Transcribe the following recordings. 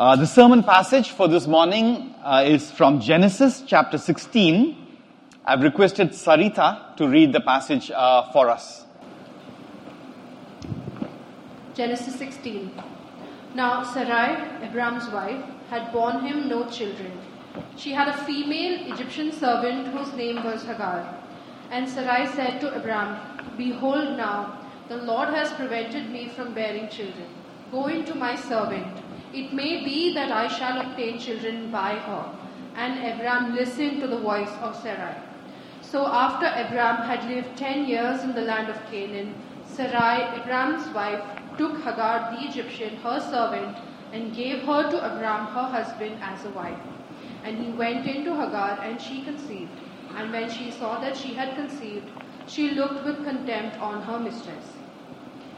The sermon passage for this morning is from Genesis chapter 16. I've requested Sarita to read the passage for us. Genesis 16. Now Sarai, Abram's wife, had borne him no children. She had a female Egyptian servant whose name was Hagar. And Sarai said to Abram, "Behold now, the Lord has prevented me from bearing children. Go into my servant. It may be that I shall obtain children by her." And Abram listened to the voice of Sarai. So after Abram had lived 10 years in the land of Canaan, Sarai, Abram's wife, took Hagar the Egyptian, her servant, and gave her to Abram, her husband, as a wife. And he went into Hagar, and she conceived. And when she saw that she had conceived, she looked with contempt on her mistress.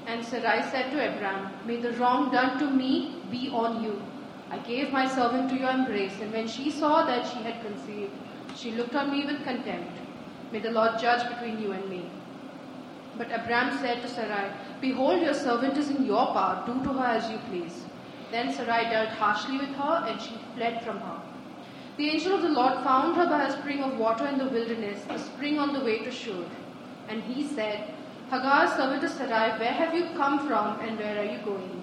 And Sarai said to Abram, "May the wrong done to me be on you. I gave my servant to your embrace, and when she saw that she had conceived, she looked on me with contempt. May the Lord judge between you and me." But Abram said to Sarai, "Behold, your servant is in your power. Do to her as you please." Then Sarai dealt harshly with her, and she fled from her. The angel of the Lord found her by a spring of water in the wilderness, a spring on the way to Shur. And he said, "Hagar, servant of Sarai, where have you come from and where are you going?"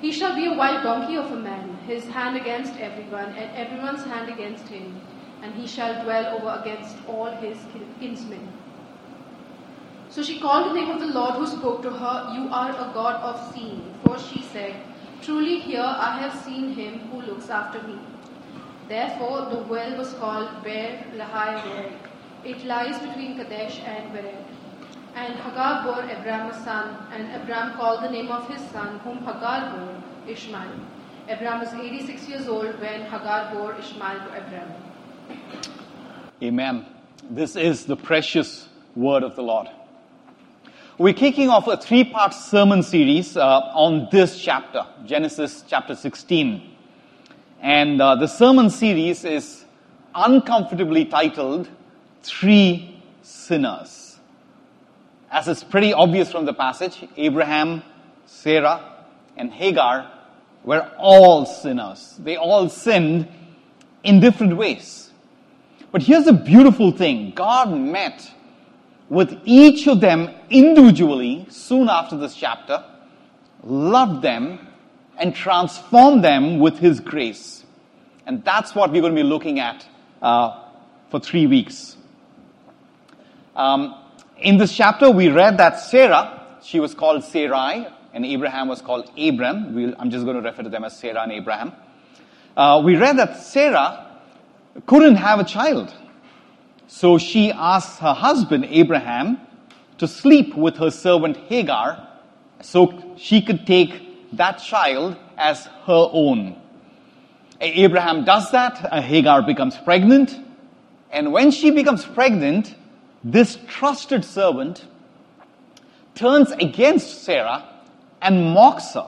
He shall be a wild donkey of a man, his hand against everyone, and everyone's hand against him, and he shall dwell over against all his kinsmen." So she called the name of the Lord who spoke to her, "You are a God of seeing," for she said, "Truly here I have seen him who looks after me." Therefore the well was called Ber Lahai Ber. It lies between Kadesh and Ber. And Hagar bore Abram a son, and Abram called the name of his son, whom Hagar bore, Ishmael. Abram was 86 years old when Hagar bore Ishmael to Abram. Amen. This is the precious word of the Lord. We're kicking off a three-part sermon series on this chapter, Genesis chapter 16. And the sermon series is uncomfortably titled, Three Sinners. As it's pretty obvious from the passage, Abraham, Sarah, and Hagar were all sinners. They all sinned in different ways. But here's the beautiful thing. God met with each of them individually soon after this chapter, loved them, and transformed them with his grace. And that's what we're going to be looking at for 3 weeks. In this chapter, we read that Sarah, she was called Sarai, and Abraham was called Abram. I'm just going to refer to them as Sarah and Abraham. We read that Sarah couldn't have a child. So she asked her husband, Abraham, to sleep with her servant Hagar so she could take that child as her own. Abraham does that. Hagar becomes pregnant. And when she becomes pregnant, this trusted servant turns against Sarah and mocks her.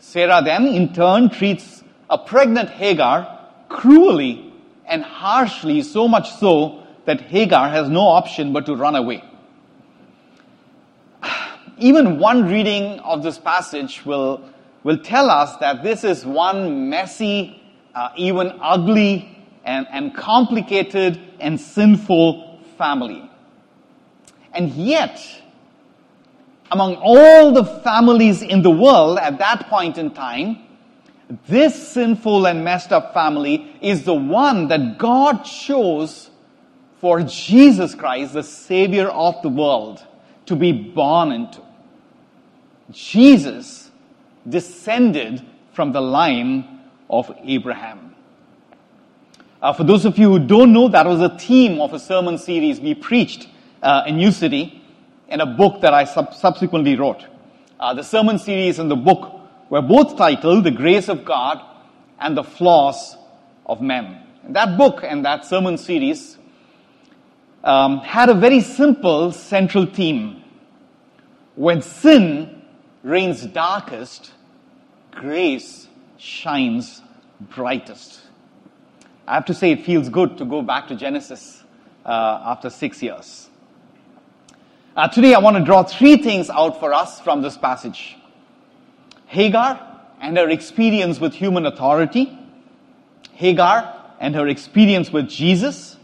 Sarah then, in turn, treats a pregnant Hagar cruelly and harshly, so much so that Hagar has no option but to run away. Even one reading of this passage will tell us that this is one messy, even ugly, and complicated and sinful family. And yet, among all the families in the world at that point in time, this sinful and messed up family is the one that God chose for Jesus Christ, the Savior of the world, to be born into. Jesus descended from the line of Abraham. For those of you who don't know, that was the theme of a sermon series we preached in New City and a book that I subsequently wrote. The sermon series and the book were both titled The Grace of God and the Flaws of Men. That book and that sermon series had a very simple central theme. When sin reigns darkest, grace shines brightest. I have to say it feels good to go back to Genesis after 6 years. Today I want to draw three things out for us from this passage. Hagar and her experience with human authority, Hagar and her experience with Jesus,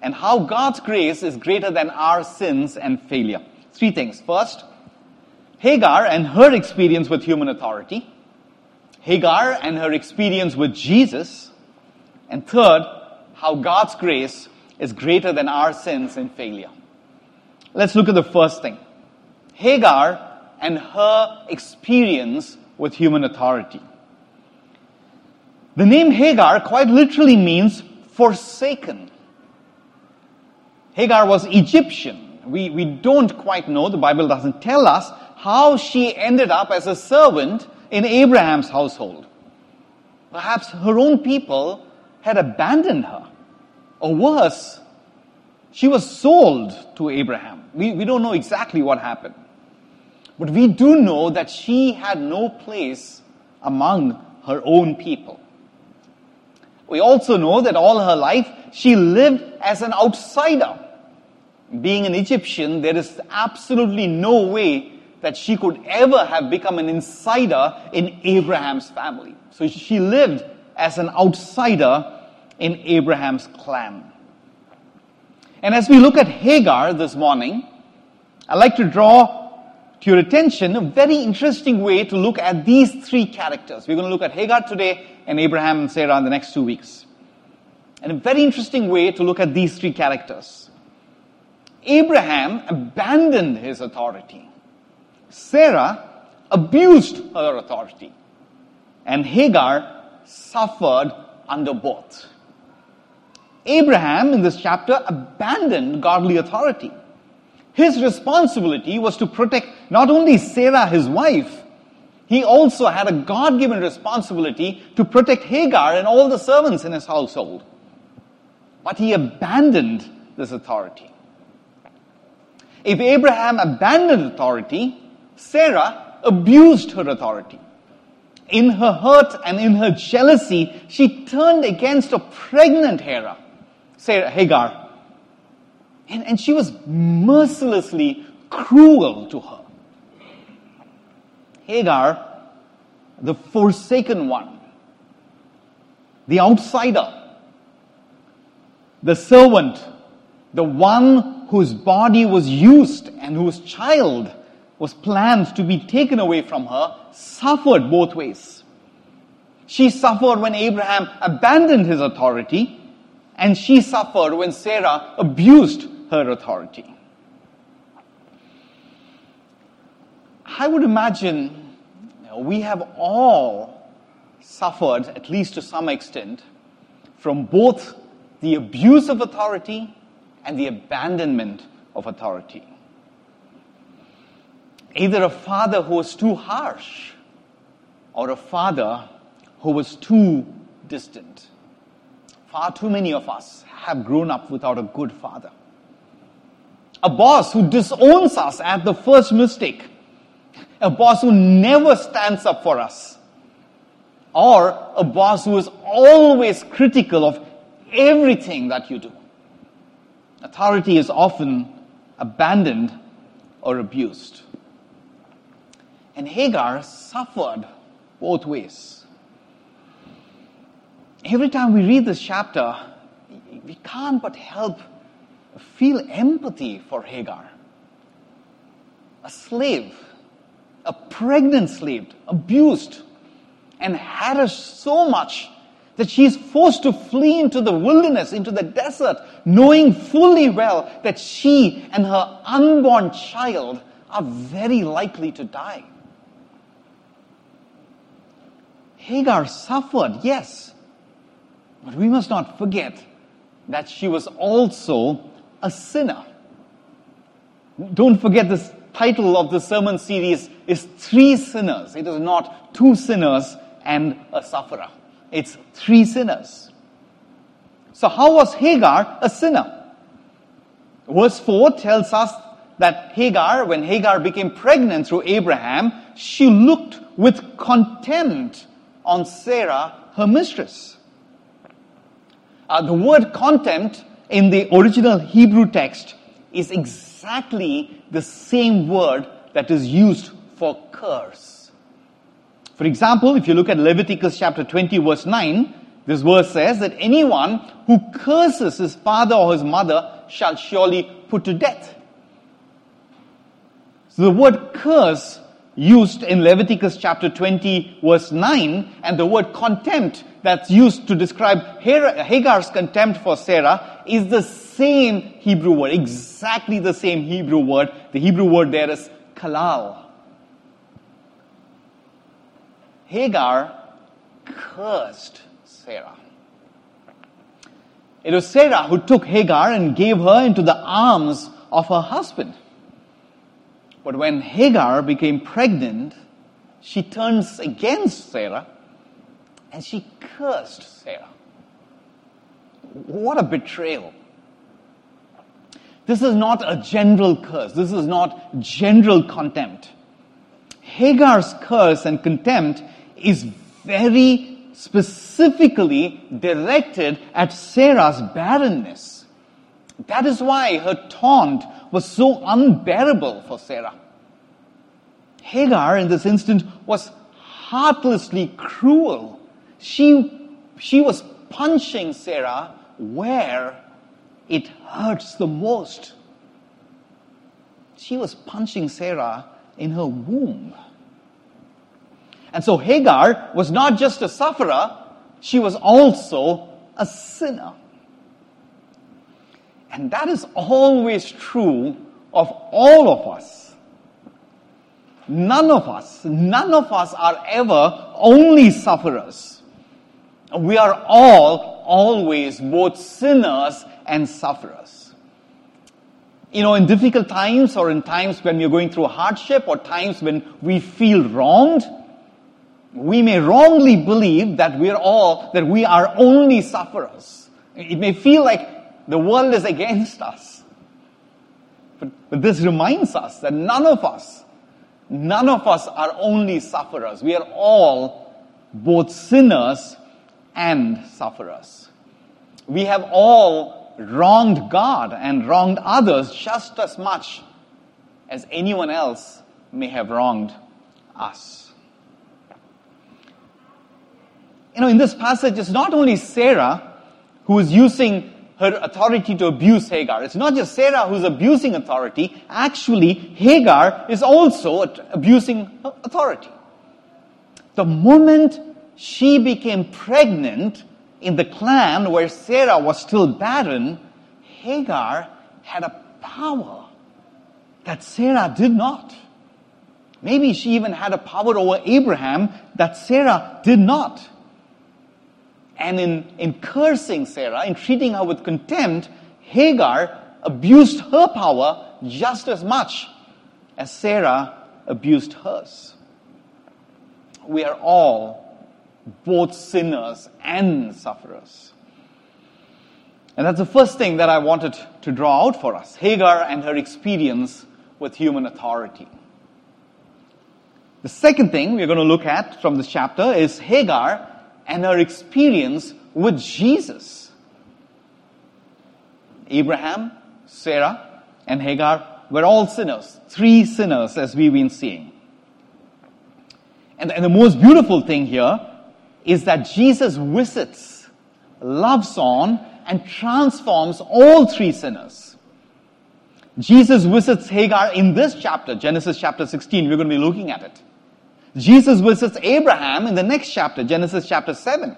and how God's grace is greater than our sins and failure. Three things. First, Hagar and her experience with human authority, Hagar and her experience with Jesus, and third, how God's grace is greater than our sins and failure. Let's look at the first thing. Hagar and her experience with human authority. The name Hagar quite literally means forsaken. Hagar was Egyptian. We don't quite know, the Bible doesn't tell us, how she ended up as a servant in Abraham's household. Perhaps her own people had abandoned her. Or worse, she was sold to Abraham. We don't know exactly what happened. But we do know that she had no place among her own people. We also know that all her life, she lived as an outsider. Being an Egyptian, there is absolutely no way that she could ever have become an insider in Abraham's family. So she lived as an outsider in Abraham's clan. And as we look at Hagar this morning, I'd like to draw to your attention a very interesting way to look at these three characters. We're going to look at Hagar today and Abraham and Sarah in the next 2 weeks. And a very interesting way to look at these three characters. Abraham abandoned his authority. Sarah abused her authority. And Hagar suffered under both. Abraham, in this chapter, abandoned godly authority. His responsibility was to protect not only Sarah, his wife, he also had a God-given responsibility to protect Hagar and all the servants in his household. But he abandoned this authority. If Abraham abandoned authority, Sarah abused her authority. In her hurt and in her jealousy, she turned against a pregnant Hagar. And she was mercilessly cruel to her. Hagar, the forsaken one, the outsider, the servant, the one whose body was used and whose child was planned to be taken away from her, suffered both ways. She suffered when Abraham abandoned his authority, and she suffered when Sarah abused her authority. I would imagine we have all suffered, at least to some extent, from both the abuse of authority and the abandonment of authority. Either a father who was too harsh or a father who was too distant. Far too many of us have grown up without a good father. A boss who disowns us at the first mistake. A boss who never stands up for us. Or a boss who is always critical of everything that you do. Authority is often abandoned or abused. And Hagar suffered both ways. Every time we read this chapter, we can't but help feel empathy for Hagar. A slave, a pregnant slave, abused and harassed so much that she is forced to flee into the wilderness, into the desert, knowing fully well that she and her unborn child are very likely to die. Hagar suffered, yes, but we must not forget that she was also a sinner. Don't forget this title of the sermon series is Three Sinners. It is not two sinners and a sufferer. It's three sinners. So how was Hagar a sinner? Verse 4 tells us that Hagar, when Hagar became pregnant through Abraham, she looked with contempt on Sarah, her mistress. The word contempt in the original Hebrew text is exactly the same word that is used for curse. For example, if you look at Leviticus chapter 20, verse 9, this verse says that anyone who curses his father or his mother shall surely put to death. So the word curse used in Leviticus chapter 20 verse 9 and the word contempt that's used to describe Hagar's contempt for Sarah is the same Hebrew word, exactly the same Hebrew word. The Hebrew word there is kalal. Hagar cursed Sarah. It was Sarah who took Hagar and gave her into the arms of her husband. But when Hagar became pregnant, she turns against Sarah and she cursed Sarah. What a betrayal. This is not a general curse. This is not general contempt. Hagar's curse and contempt is very specifically directed at Sarah's barrenness. That is why her taunt was so unbearable for Sarah. Hagar, in this instance, was heartlessly cruel. She was punching Sarah where it hurts the most. She was punching Sarah in her womb. And so Hagar was not just a sufferer, she was also a sinner. And that is always true of all of us. None of us are ever only sufferers. We are all always both sinners and sufferers. You know, in difficult times or in times when we're going through hardship or times when we feel wronged, we may wrongly believe that we are only sufferers. It may feel like the world is against us. But this reminds us that none of us are only sufferers. We are all both sinners and sufferers. We have all wronged God and wronged others just as much as anyone else may have wronged us. You know, in this passage, it's not only Sarah who is using her authority to abuse Hagar. It's not just Sarah who's abusing authority. Actually, Hagar is also abusing her authority. The moment she became pregnant in the clan where Sarah was still barren, Hagar had a power that Sarah did not. Maybe she even had a power over Abraham that Sarah did not. And in cursing Sarah, in treating her with contempt, Hagar abused her power just as much as Sarah abused hers. We are all both sinners and sufferers. And that's the first thing that I wanted to draw out for us. Hagar and her experience with human authority. The second thing we're going to look at from this chapter is Hagar and her experience with Jesus. Abraham, Sarah, and Hagar were all sinners. Three sinners, as we've been seeing. And the most beautiful thing here is that Jesus visits, loves on, and transforms all three sinners. Jesus visits Hagar in this chapter, Genesis chapter 16. We're going to be looking at it. Jesus visits Abraham in the next chapter, Genesis chapter 7.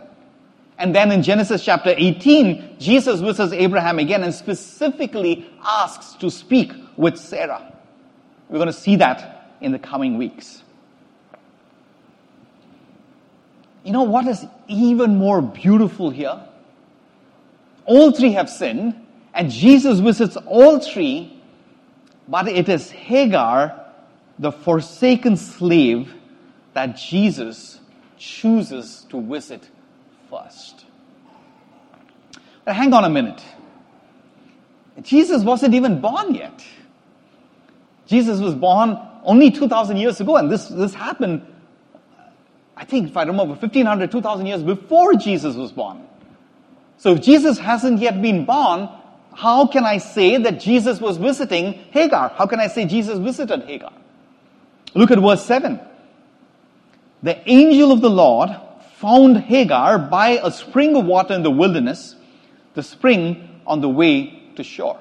And then in Genesis chapter 18, Jesus visits Abraham again and specifically asks to speak with Sarah. We're going to see that in the coming weeks. You know what is even more beautiful here? All three have sinned, and Jesus visits all three, but it is Hagar, the forsaken slave, that Jesus chooses to visit first. But hang on a minute. Jesus wasn't even born yet. Jesus was born only 2,000 years ago, and this happened, I think, if I remember, 1,500, 2,000 years before Jesus was born. So if Jesus hasn't yet been born, how can I say that Jesus was visiting Hagar? How can I say Jesus visited Hagar? Look at verse 7. The angel of the Lord found Hagar by a spring of water in the wilderness, the spring on the way to Shur.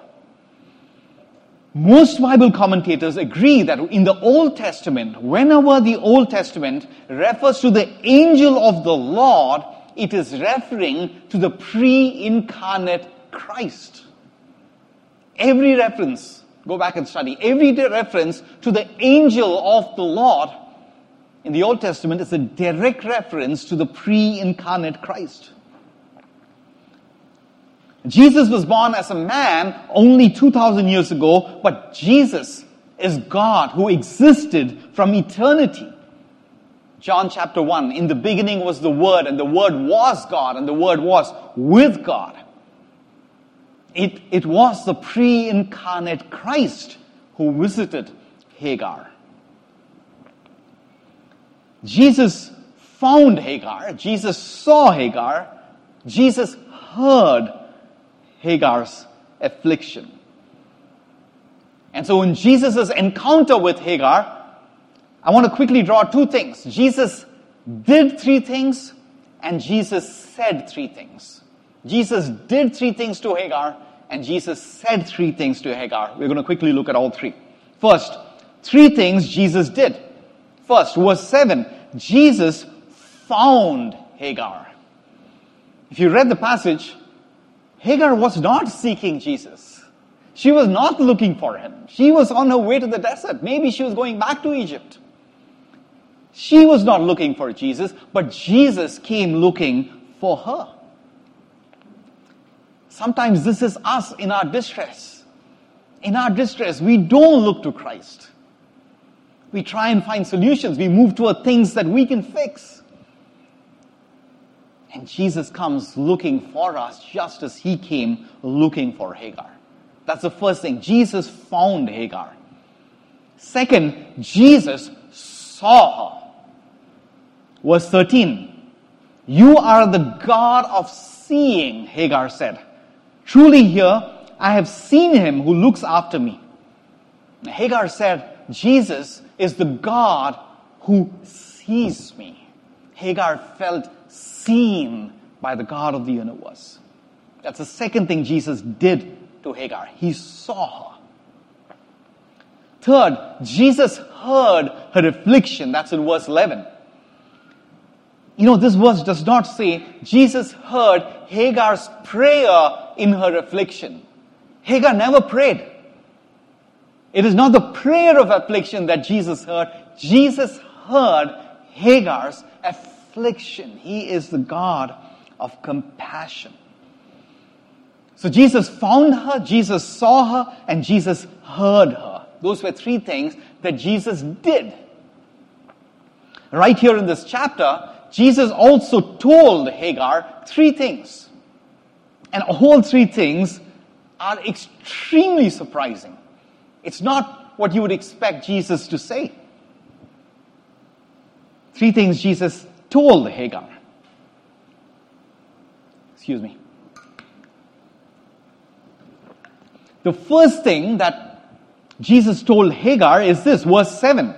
Most Bible commentators agree that in the Old Testament, whenever the Old Testament refers to the angel of the Lord, it is referring to the pre-incarnate Christ. Every reference, go back and study, every reference to the angel of the Lord in the Old Testament is a direct reference to the pre-incarnate Christ. Jesus was born as a man only 2,000 years ago, but Jesus is God who existed from eternity. John chapter 1, in the beginning was the Word, and the Word was God, and the Word was with God. It was the pre-incarnate Christ who visited Hagar. Jesus found Hagar, Jesus saw Hagar, Jesus heard Hagar's affliction. And so in Jesus' encounter with Hagar, I want to quickly draw two things. Jesus did three things, and Jesus said three things. Jesus did three things to Hagar, and Jesus said three things to Hagar. We're going to quickly look at all three. First, three things Jesus did. First, verse 7, Jesus found Hagar. If you read the passage, Hagar was not seeking Jesus. She was not looking for him. She was on her way to the desert. Maybe she was going back to Egypt. She was not looking for Jesus, but Jesus came looking for her. Sometimes this is us in our distress. In our distress, we don't look to Christ. We try and find solutions. We move toward things that we can fix. And Jesus comes looking for us just as he came looking for Hagar. That's the first thing. Jesus found Hagar. Second, Jesus saw her. Verse 13. You are the God of seeing, Hagar said. Truly here, I have seen him who looks after me. Hagar said, Jesus is the God who sees me. Hagar felt seen by the God of the universe. That's the second thing Jesus did to Hagar. He saw her. Third, Jesus heard her affliction. That's in verse 11. You know, this verse does not say Jesus heard Hagar's prayer in her affliction. Hagar never prayed. It is not the prayer of affliction that Jesus heard. Jesus heard Hagar's affliction. He is the God of compassion. So Jesus found her, Jesus saw her, and Jesus heard her. Those were three things that Jesus did. Right here in this chapter, Jesus also told Hagar three things. And all three things are extremely surprising. It's not what you would expect Jesus to say. Three things Jesus told Hagar. Excuse me. The first thing that Jesus told Hagar is this, verse 7.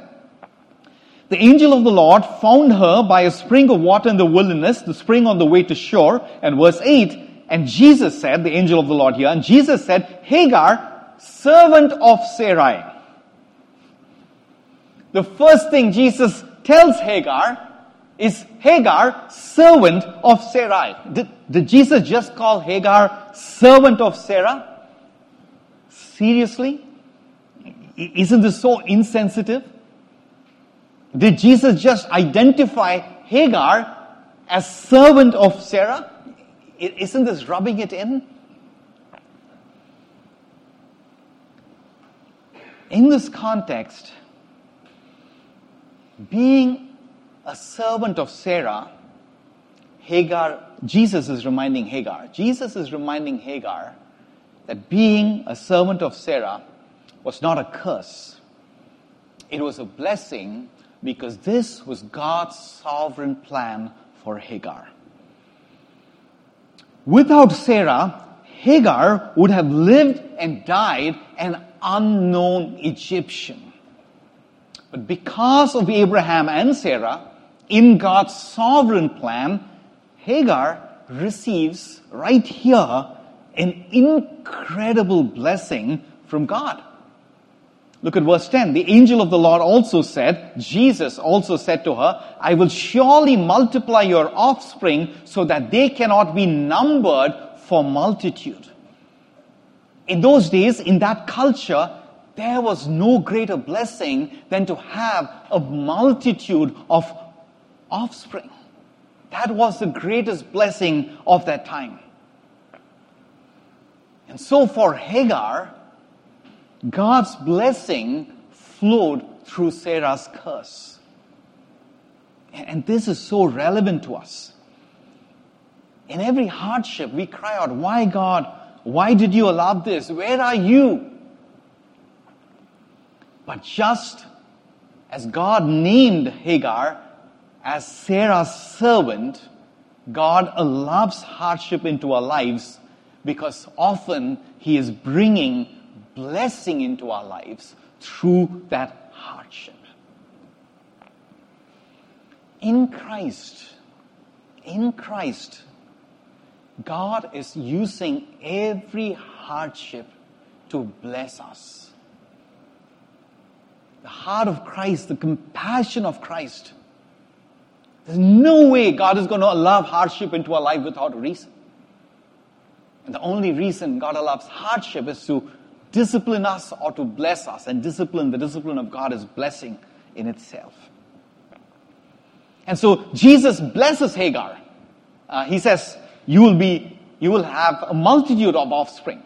The angel of the Lord found her by a spring of water in the wilderness, the spring on the way to Shur, and verse 8, and Jesus said, the angel of the Lord here, and Jesus said, Hagar, servant of Sarai. The first thing Jesus tells Hagar is Hagar, servant of Sarai. Did Jesus just call Hagar, servant of Sarah? Seriously? Isn't this so insensitive? Did Jesus just identify Hagar as servant of Sarah? Isn't this rubbing it in? In this context, being a servant of Sarah, Hagar Jesus is reminding Hagar that being a servant of Sarah was not a curse. It was a blessing because this was God's sovereign plan for Hagar. Without Sarah, Hagar would have lived and died an unknown Egyptian. But because of Abraham and Sarah, in God's sovereign plan, Hagar receives right here an incredible blessing from God. Look at verse 10. The angel of the Lord also said, Jesus also said to her, I will surely multiply your offspring so that they cannot be numbered for multitude. In those days, in that culture, there was no greater blessing than to have a multitude of offspring. That was the greatest blessing of that time. And so for Hagar, God's blessing flowed through Sarah's curse. And this is so relevant to us. In every hardship, we cry out, why God? Why did you allow this? Where are you? But just as God named Hagar as Sarah's servant, God allows hardship into our lives because often He is bringing blessing into our lives through that hardship. In Christ, God is using every hardship to bless us. The heart of Christ, the compassion of Christ. There's no way God is going to allow hardship into our life without reason. And the only reason God allows hardship is to discipline us or to bless us. And discipline, the discipline of God is blessing in itself. And so Jesus blesses Hagar. He says, You will have a multitude of offspring.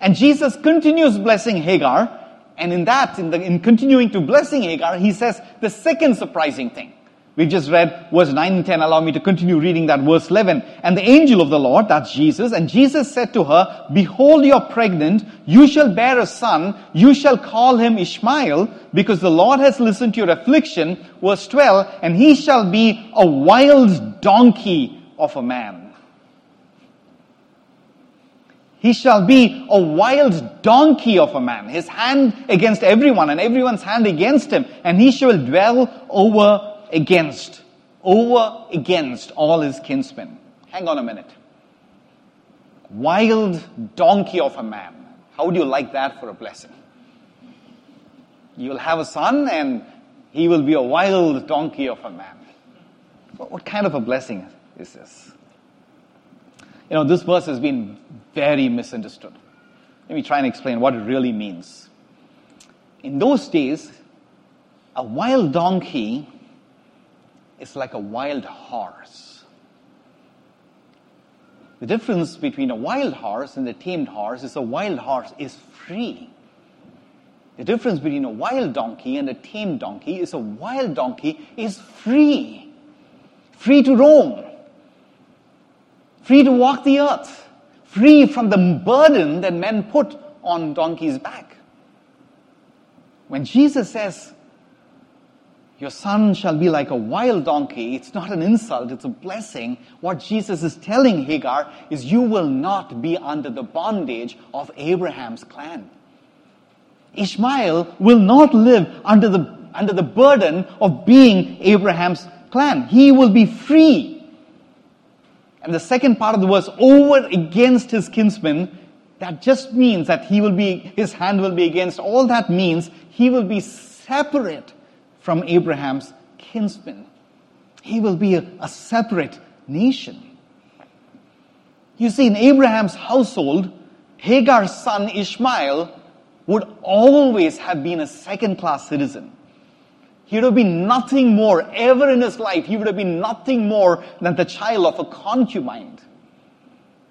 And Jesus continues blessing Hagar. And in continuing to blessing Hagar, He says the second surprising thing. We've just read verse 9 and 10. Allow me to continue reading that verse 11. And the angel of the Lord, that's Jesus, and Jesus said to her, Behold, you are pregnant. You shall bear a son. You shall call him Ishmael, because the Lord has listened to your affliction. Verse 12, and he shall be a wild donkey of a man. He shall be a wild donkey of a man, his hand against everyone and everyone's hand against him. And he shall dwell over against all his kinsmen. Hang on a minute. Wild donkey of a man. How would you like that for a blessing? You'll have a son and he will be a wild donkey of a man. What kind of a blessing is this? You know, this verse has been very misunderstood. Let me try and explain what it really means. In those days, a wild donkey is like a wild horse. The difference between a wild horse and a tamed horse is a wild horse is free. The difference between a wild donkey and a tamed donkey is a wild donkey is free. Free to roam. Free to walk the earth, free from the burden that men put on donkeys' back. When Jesus says, your son shall be like a wild donkey, it's not an insult, it's a blessing. What Jesus is telling Hagar is you will not be under the bondage of Abraham's clan. Ishmael will not live under the burden of being Abraham's clan. He will be free. And the second part of the verse, over against his kinsmen, that just means that his hand will be against. All that means he will be separate from Abraham's kinsmen. He will be a separate nation. You see, in Abraham's household, Hagar's son Ishmael would always have been a second-class citizen. He would have been nothing more ever in his life. He would have been nothing more than the child of a concubine.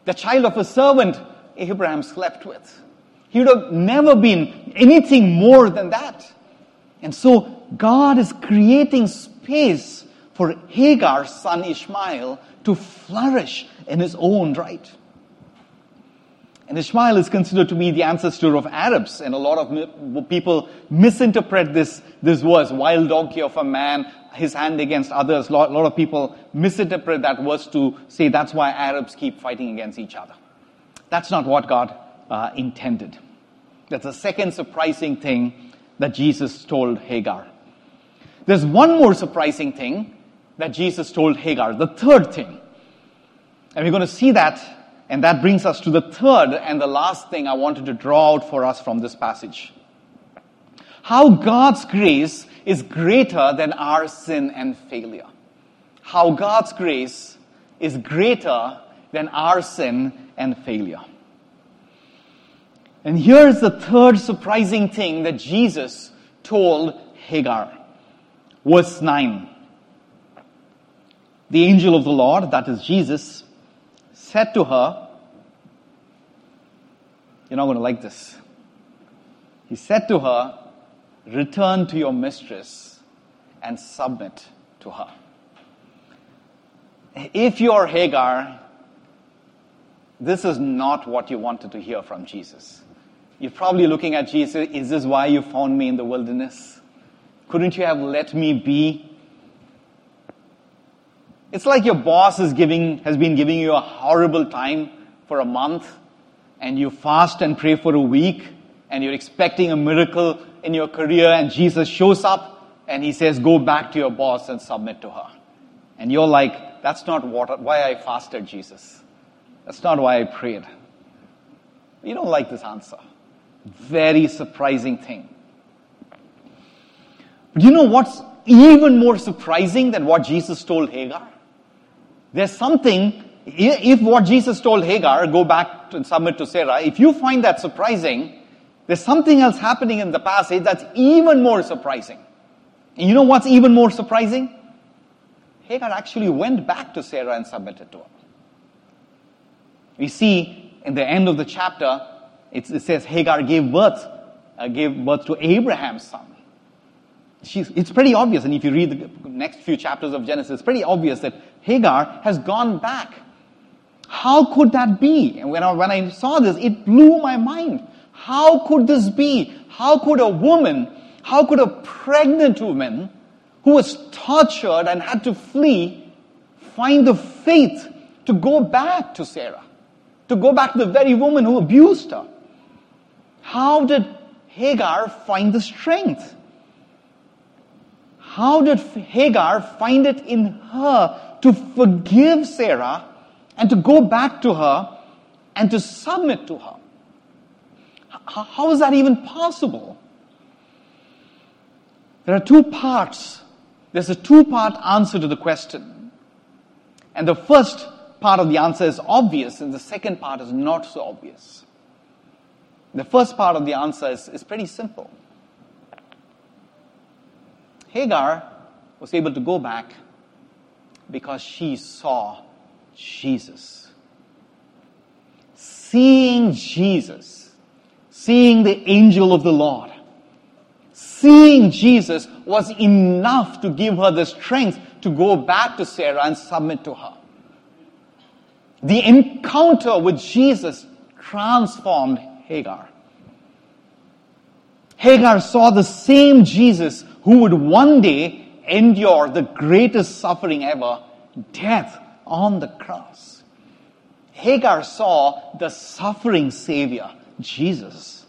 The child of a servant Abraham slept with. He would have never been anything more than that. And so God is creating space for Hagar's son Ishmael to flourish in his own right. And Ishmael is considered to be the ancestor of Arabs, and a lot of people misinterpret this verse, wild donkey of a man, his hand against others. A lot of people misinterpret that verse to say that's why Arabs keep fighting against each other. That's not what God intended. That's a second surprising thing that Jesus told Hagar. There's one more surprising thing that Jesus told Hagar, the third thing. And we're going to see that, and that brings us to the third and the last thing I wanted to draw out for us from this passage. How God's grace is greater than our sin and failure. How God's grace is greater than our sin and failure. And here's the third surprising thing that Jesus told Hagar. Verse 9. The angel of the Lord, that is Jesus, said to her, you're not going to like this. He said to her, return to your mistress and submit to her. If you're Hagar, this is not what you wanted to hear from Jesus. You're probably looking at Jesus, is this why you found me in the wilderness? Couldn't you have let me be? It's like your boss has been giving you a horrible time for a month, and you fast and pray for a week, and you're expecting a miracle in your career, and Jesus shows up, and he says, go back to your boss and submit to her. And you're like, that's not why I fasted, Jesus. That's not why I prayed. You don't like this answer. Very surprising thing. But you know what's even more surprising than what Jesus told Hagar? There's something, if what Jesus told Hagar, go back and submit to Sarah, if you find that surprising, there's something else happening in the passage that's even more surprising. And you know what's even more surprising? Hagar actually went back to Sarah and submitted to her. We see in the end of the chapter, it says Hagar gave birth to Abraham's son. It's pretty obvious, and if you read the next few chapters of Genesis, it's pretty obvious that Hagar has gone back. How could that be? And when I saw this, it blew my mind. How could this be? How could a pregnant woman who was tortured and had to flee find the faith to go back to Sarah, to go back to the very woman who abused her? How did Hagar find the strength? How did Hagar find it in her to forgive Sarah and to go back to her and to submit to her? How is that even possible? There are two parts. There's a two-part answer to the question. And the first part of the answer is obvious, and the second part is not so obvious. The first part of the answer is pretty simple. Hagar was able to go back because she saw Jesus. Seeing Jesus, seeing the angel of the Lord, seeing Jesus was enough to give her the strength to go back to Sarah and submit to her. The encounter with Jesus transformed Hagar. Hagar saw the same Jesus who would one day endure the greatest suffering ever, death on the cross. Hagar saw the suffering Savior, Jesus.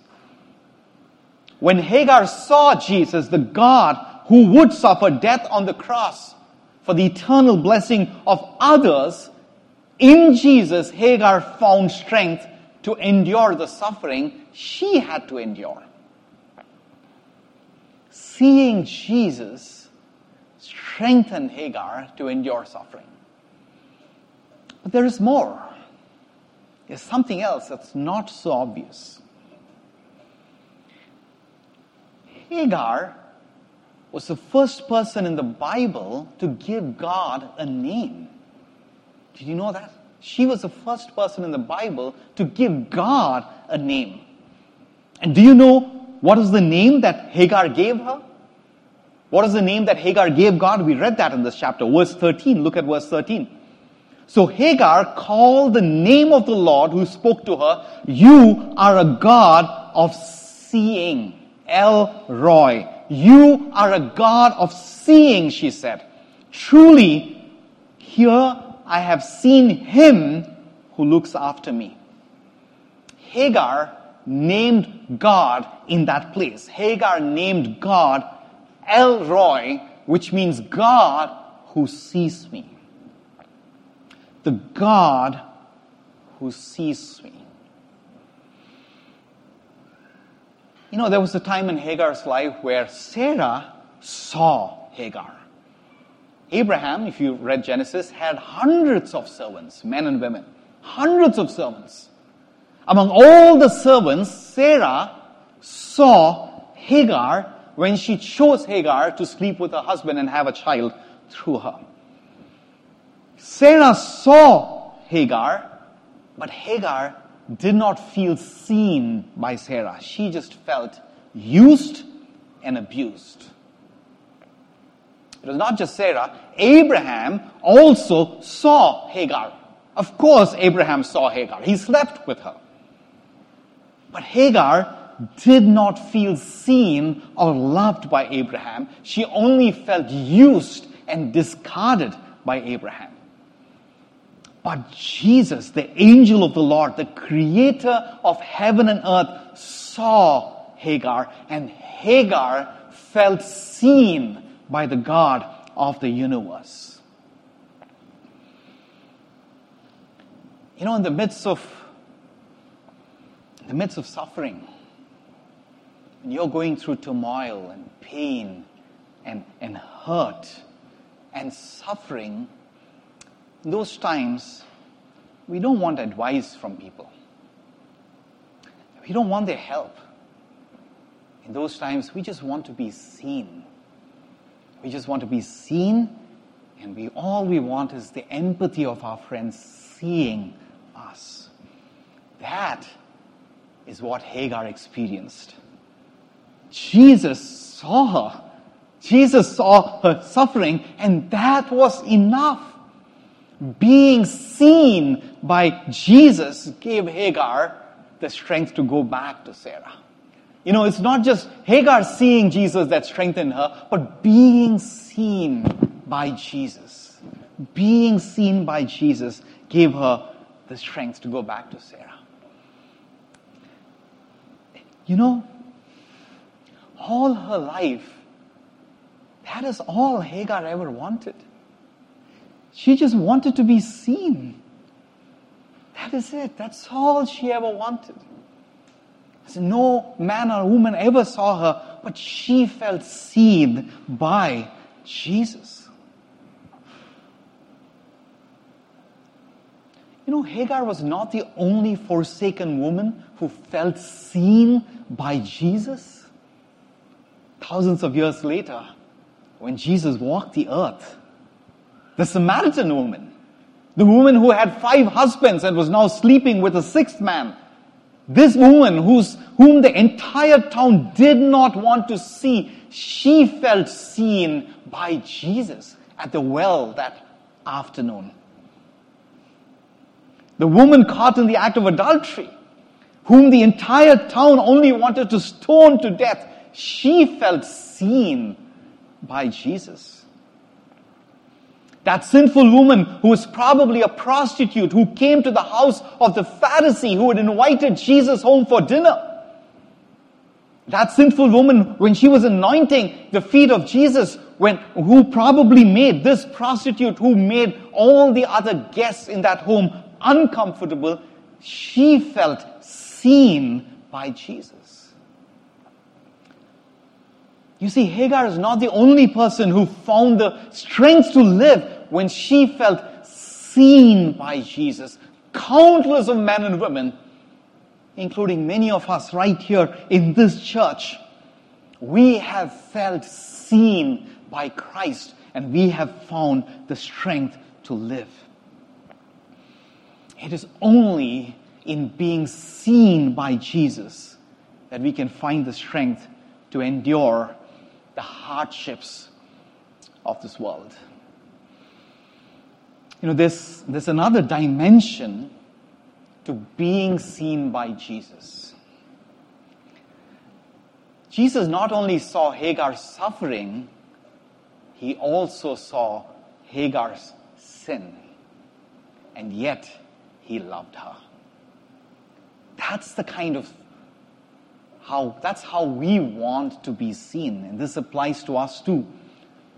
When Hagar saw Jesus, the God who would suffer death on the cross for the eternal blessing of others, in Jesus, Hagar found strength to endure the suffering she had to endure. Seeing Jesus strengthened Hagar to endure suffering. But there is more. There's something else that's not so obvious. Hagar was the first person in the Bible to give God a name. Did you know that? She was the first person in the Bible to give God a name. And do you know what is the name that Hagar gave her? What is the name that Hagar gave God? We read that in this chapter. Verse 13. Look at verse 13. So Hagar called the name of the Lord who spoke to her, "You are a God of seeing." El Roi. "You are a God of seeing," she said. "Truly, here I have seen him who looks after me." Hagar named God in that place. Hagar named God El Roi, which means God who sees me. The God who sees me. You know, there was a time in Hagar's life where Sarah saw Hagar. Abraham, if you read Genesis, had hundreds of servants, men and women. Hundreds of servants. Among all the servants, Sarah saw Hagar when she chose Hagar to sleep with her husband and have a child through her. Sarah saw Hagar, but Hagar did not feel seen by Sarah. She just felt used and abused. It was not just Sarah. Abraham also saw Hagar. Of course, Abraham saw Hagar. He slept with her. But Hagar did not feel seen or loved by Abraham. She only felt used and discarded by Abraham. But Jesus, the angel of the Lord, the creator of heaven and earth, saw Hagar, and Hagar felt seen by the God of the universe. You know, in the midst of suffering, when you're going through turmoil and pain and hurt and suffering, in those times, we don't want advice from people. We don't want their help. In those times, we just want to be seen. We just want to be seen, and all we want is the empathy of our friends seeing us. That is what Hagar experienced. Jesus saw her. Jesus saw her suffering, and that was enough. Being seen by Jesus gave Hagar the strength to go back to Sarah. You know, it's not just Hagar seeing Jesus that strengthened her, but being seen by Jesus. Being seen by Jesus gave her the strength to go back to Sarah. You know, all her life, that is all Hagar ever wanted. She just wanted to be seen. That is it. That's all she ever wanted. So no man or woman ever saw her, but she felt seen by Jesus. You know, Hagar was not the only forsaken woman who felt seen by Jesus. Thousands of years later, when Jesus walked the earth, the Samaritan woman, the woman who had 5 husbands and was now sleeping with a 6th man, this woman whom the entire town did not want to see, she felt seen by Jesus at the well that afternoon. The woman caught in the act of adultery, whom the entire town only wanted to stone to death, she felt seen by Jesus. That sinful woman who was probably a prostitute who came to the house of the Pharisee who had invited Jesus home for dinner. That sinful woman, when she was anointing the feet of Jesus, who probably made this prostitute who made all the other guests in that home uncomfortable, she felt seen by Jesus. You see, Hagar is not the only person who found the strength to live when she felt seen by Jesus. Countless of men and women, including many of us right here in this church, we have felt seen by Christ, and we have found the strength to live. It is only in being seen by Jesus that we can find the strength to endure the hardships of this world. you know, there's another dimension to being seen by Jesus. Jesus not only saw Hagar's suffering, he also saw Hagar's sin. And yet, he loved her. That's how we want to be seen. And this applies to us too.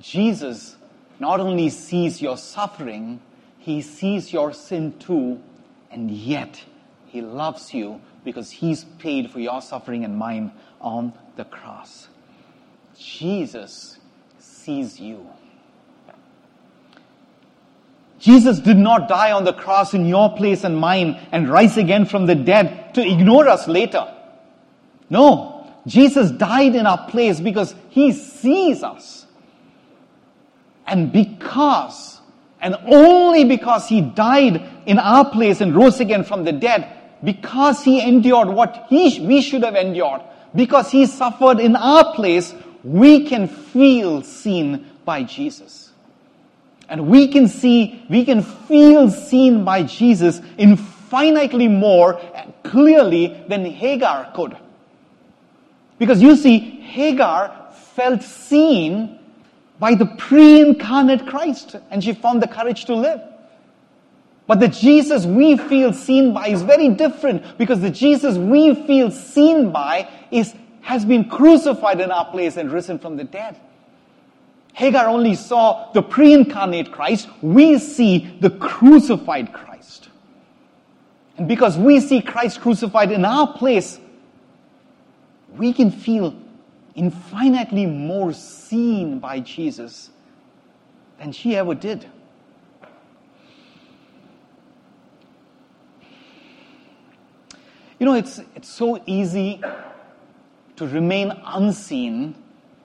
Jesus not only sees your suffering, he sees your sin too, and yet he loves you because he's paid for your suffering and mine on the cross. Jesus sees you. Jesus did not die on the cross in your place and mine and rise again from the dead to ignore us later. No, Jesus died in our place because he sees us. And because, and only because he died in our place and rose again from the dead, because he endured what we should have endured, because he suffered in our place, we can feel seen by Jesus. And we can feel seen by Jesus infinitely more clearly than Hagar could. Because you see, Hagar felt seen by the pre-incarnate Christ, and she found the courage to live. But the Jesus we feel seen by is very different, because the Jesus we feel seen by has been crucified in our place and risen from the dead. Hagar only saw the pre-incarnate Christ. We see the crucified Christ. And because we see Christ crucified in our place, we can feel infinitely more seen by Jesus than she ever did. You know, it's so easy to remain unseen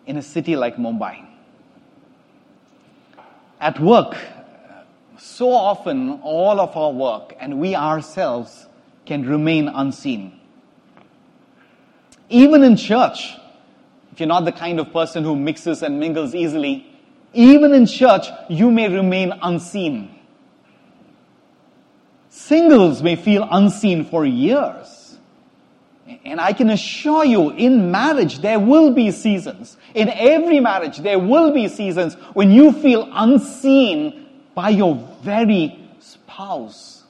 in a city like Mumbai. At work, so often all of our work and we ourselves can remain unseen. Even in church, if you're not the kind of person who mixes and mingles easily, even in church, you may remain unseen. Singles may feel unseen for years. And I can assure you, in marriage, there will be seasons. In every marriage, there will be seasons when you feel unseen by your very spouse.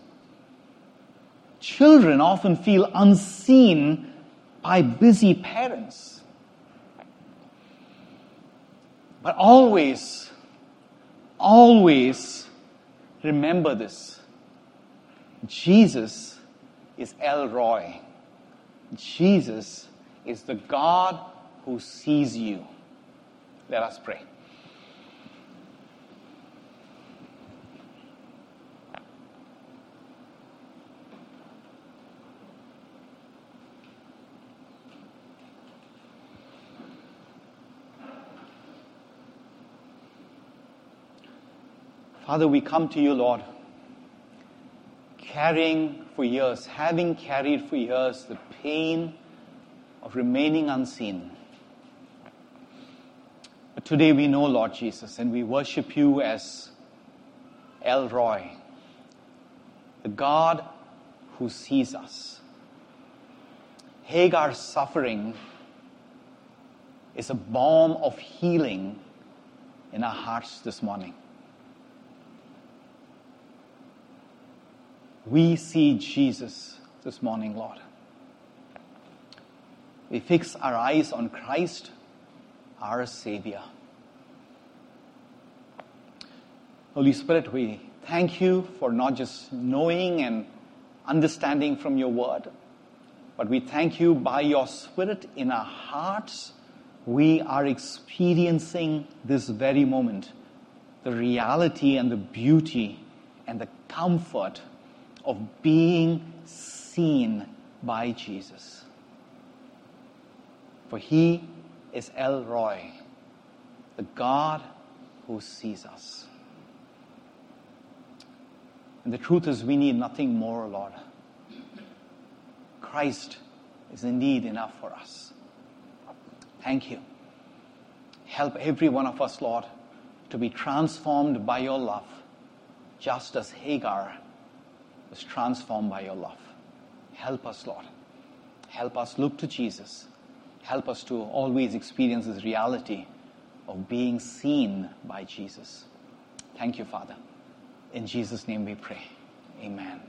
Children often feel unseen by busy parents. But always, always remember this. Jesus is El Roi. Jesus is the God who sees you. Let us pray. Father, we come to you, Lord, having carried for years the pain of remaining unseen. But today we know, Lord Jesus, and we worship you as El Roi, the God who sees us. Hagar's suffering is a balm of healing in our hearts this morning. We see Jesus this morning, Lord. We fix our eyes on Christ, our Savior. Holy Spirit, we thank you for not just knowing and understanding from your word, but we thank you by your Spirit in our hearts. We are experiencing this very moment, the reality and the beauty and the comfort of being seen by Jesus. For he is El Roi, the God who sees us. And the truth is, we need nothing more, Lord. Christ is indeed enough for us. Thank you. Help every one of us, Lord, to be transformed by your love just as Hagar was transformed by your love. Help us, Lord. Help us look to Jesus. Help us to always experience this reality of being seen by Jesus. Thank you, Father. In Jesus' name we pray. Amen.